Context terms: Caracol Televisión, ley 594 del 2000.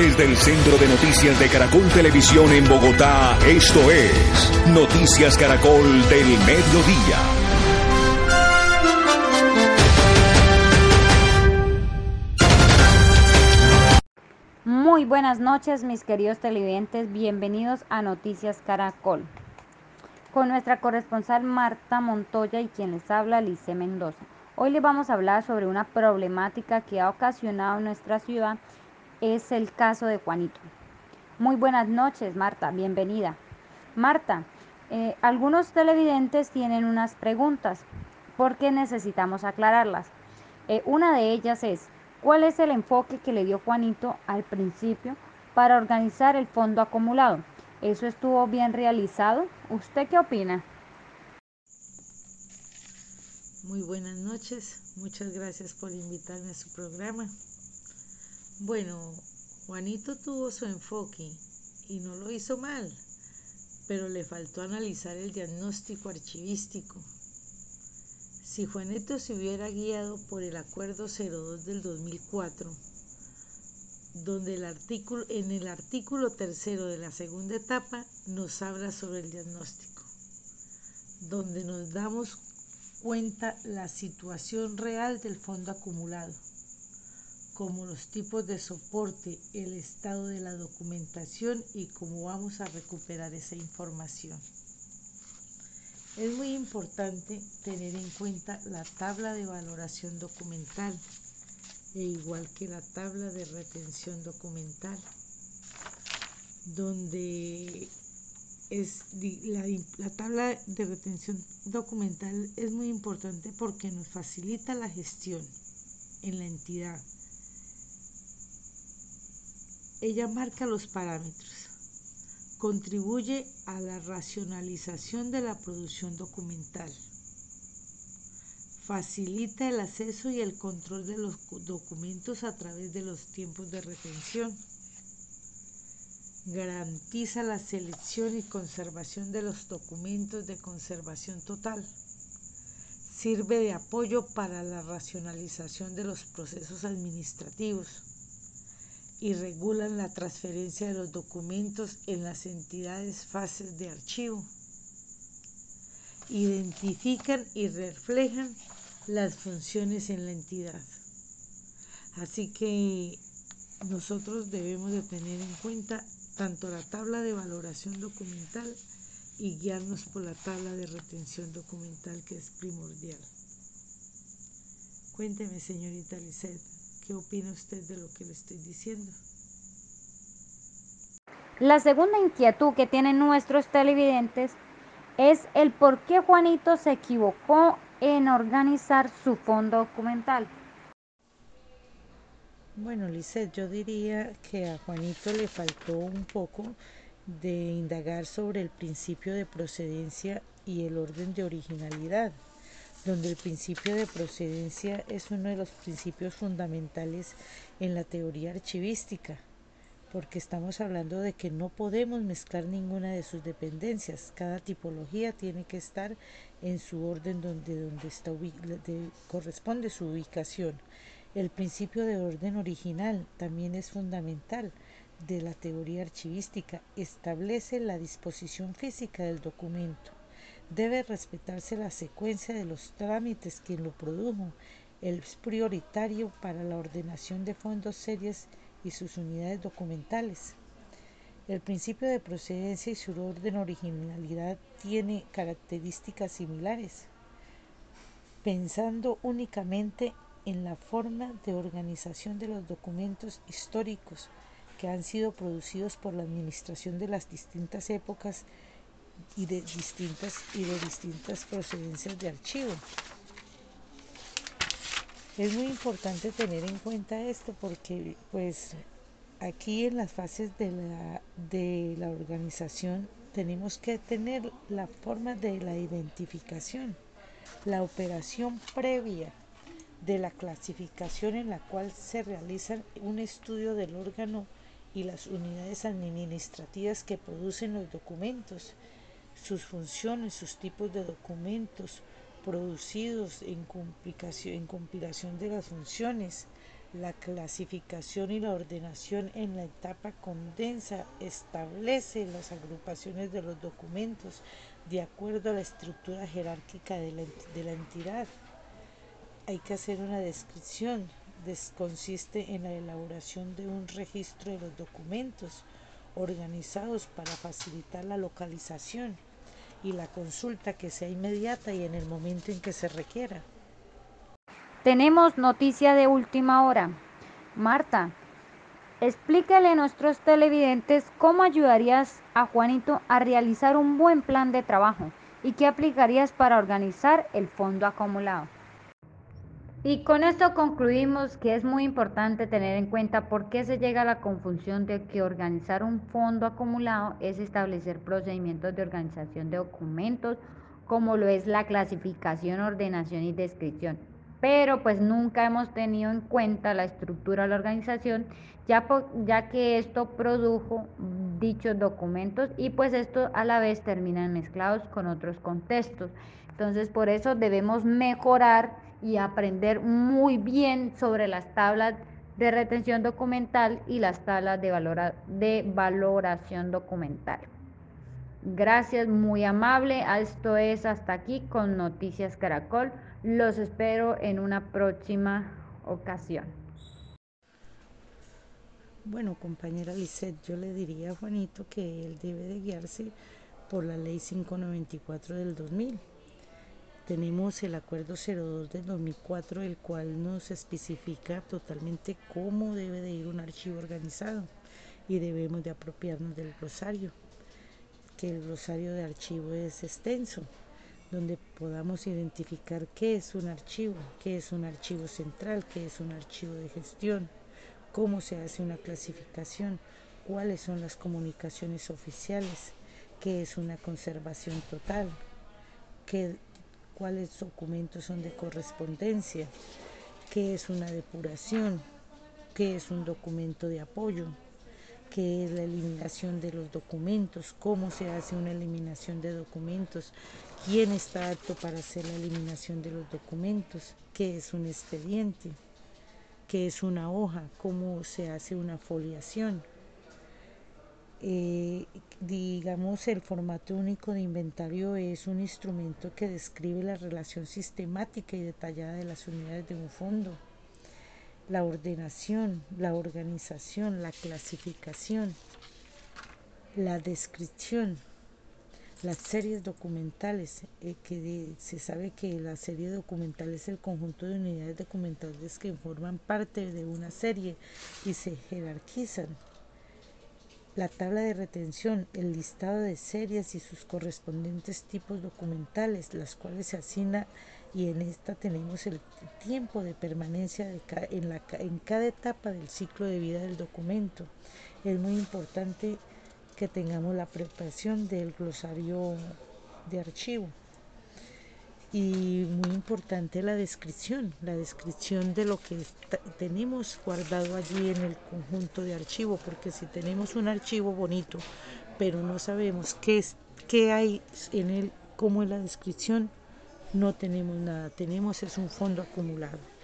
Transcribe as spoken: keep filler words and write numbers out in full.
Desde el Centro de Noticias de Caracol Televisión en Bogotá, esto es Noticias Caracol del Mediodía. Muy buenas noches, mis queridos televidentes, bienvenidos a Noticias Caracol, con nuestra corresponsal Marta Montoya y quien les habla, Lice Mendoza. Hoy les vamos a hablar sobre una problemática que ha ocasionado en nuestra ciudad, es el caso de Juanito. Muy buenas noches, Marta, bienvenida. Marta, eh, algunos televidentes tienen unas preguntas, porque necesitamos aclararlas. Eh, una de ellas es, ¿cuál es el enfoque que le dio Juanito al principio para organizar el fondo acumulado? ¿Eso estuvo bien realizado? ¿Usted qué opina? Muy buenas noches, muchas gracias por invitarme a su programa. Bueno, Juanito tuvo su enfoque y no lo hizo mal, pero le faltó analizar el diagnóstico archivístico. Si Juanito se hubiera guiado por el Acuerdo cero dos del dos mil cuatro, donde el artículo, en el artículo tercero de la segunda etapa nos habla sobre el diagnóstico, donde nos damos cuenta la situación real del fondo acumulado, como los tipos de soporte, el estado de la documentación y cómo vamos a recuperar esa información. Es muy importante tener en cuenta la tabla de valoración documental, e igual que la tabla de retención documental, donde es la, la tabla de retención documental es muy importante porque nos facilita la gestión en la entidad. Ella marca los parámetros. Contribuye a la racionalización de la producción documental, facilita el acceso y el control de los documentos a través de los tiempos de retención, garantiza la selección y conservación de los documentos de conservación total, sirve de apoyo para la racionalización de los procesos administrativos, y regulan la transferencia de los documentos en las entidades fases de archivo. Identifican y reflejan las funciones en la entidad. Así que nosotros debemos de tener en cuenta tanto la tabla de valoración documental y guiarnos por la tabla de retención documental, que es primordial. Cuénteme, señorita Lisette, ¿qué opina usted de lo que le estoy diciendo? La segunda inquietud que tienen nuestros televidentes es el por qué Juanito se equivocó en organizar su fondo documental. Bueno, Lisette, yo diría que a Juanito le faltó un poco de indagar sobre el principio de procedencia y el orden de originalidad, donde el principio de procedencia es uno de los principios fundamentales en la teoría archivística, porque estamos hablando de que no podemos mezclar ninguna de sus dependencias. Cada tipología tiene que estar en su orden donde, donde está, de, corresponde su ubicación. El principio de orden original también es fundamental de la teoría archivística, establece la disposición física del documento. Debe respetarse la secuencia de los trámites quien lo produjo. Es prioritario para la ordenación de fondos, series y sus unidades documentales. El principio de procedencia y su orden originalidad tiene características similares, pensando únicamente en la forma de organización de los documentos históricos que han sido producidos por la administración de las distintas épocas y de distintas y de distintas procedencias de archivo. Es muy importante tener en cuenta esto porque pues aquí en las fases de la, de la organización tenemos que tener la forma de la identificación, la operación previa de la clasificación en la cual se realiza un estudio del órgano y las unidades administrativas que producen los documentos, sus funciones, sus tipos de documentos producidos en compilación de las funciones, La clasificación y la ordenación en la etapa condensa establece las agrupaciones de los documentos de acuerdo a la estructura jerárquica de la, de la entidad. Hay que hacer una descripción. Des, consiste en la elaboración de un registro de los documentos organizados para facilitar la localización y la consulta que sea inmediata y en el momento en que se requiera. Tenemos noticia de última hora. Marta, explícale a nuestros televidentes cómo ayudarías a Juanito a realizar un buen plan de trabajo y qué aplicarías para organizar el fondo acumulado. Y con esto concluimos que es muy importante tener en cuenta por qué se llega a la confusión de que organizar un fondo acumulado es establecer procedimientos de organización de documentos, como lo es la clasificación, ordenación y descripción. Pero pues nunca hemos tenido en cuenta la estructura de la organización, ya, po, ya que esto produjo dichos documentos y pues estos a la vez terminan mezclados con otros contextos. Entonces por eso debemos mejorar y aprender muy bien sobre las tablas de retención documental y las tablas de, valora, de valoración documental. Gracias, muy amable. Esto es hasta aquí con Noticias Caracol. Los espero en una próxima ocasión. Bueno, compañera Lisset, yo le diría a Juanito que él debe de guiarse por la ley cinco noventa y cuatro del dos mil. Tenemos el Acuerdo cero dos del dos mil cuatro, el cual nos especifica totalmente cómo debe de ir un archivo organizado y debemos de apropiarnos del glosario, que el glosario de archivo es extenso, donde podamos identificar qué es un archivo, qué es un archivo central, qué es un archivo de gestión, cómo se hace una clasificación, cuáles son las comunicaciones oficiales, qué es una conservación total, qué, cuáles documentos son de correspondencia, qué es una depuración, qué es un documento de apoyo, qué es la eliminación de los documentos, cómo se hace una eliminación de documentos, quién está apto para hacer la eliminación de los documentos, qué es un expediente, qué es una hoja, cómo se hace una foliación. Eh, digamos, el formato único de inventario es un instrumento que describe la relación sistemática y detallada de las unidades de un fondo. La ordenación, la organización, la clasificación, la descripción, las series documentales, eh, que de, se sabe que la serie documental es el conjunto de unidades documentales que forman parte de una serie y se jerarquizan. La tabla de retención, el listado de series y sus correspondientes tipos documentales, las cuales se asigna, y en esta tenemos el tiempo de permanencia de cada, en, la, en cada etapa del ciclo de vida del documento. Es muy importante que tengamos la preparación del glosario de archivo y muy importante la descripción, la descripción de lo que tenemos guardado allí en el conjunto de archivo, porque si tenemos un archivo bonito pero no sabemos qué, es, qué hay en él, cómo es la descripción, no tenemos nada, tenemos es un fondo acumulado.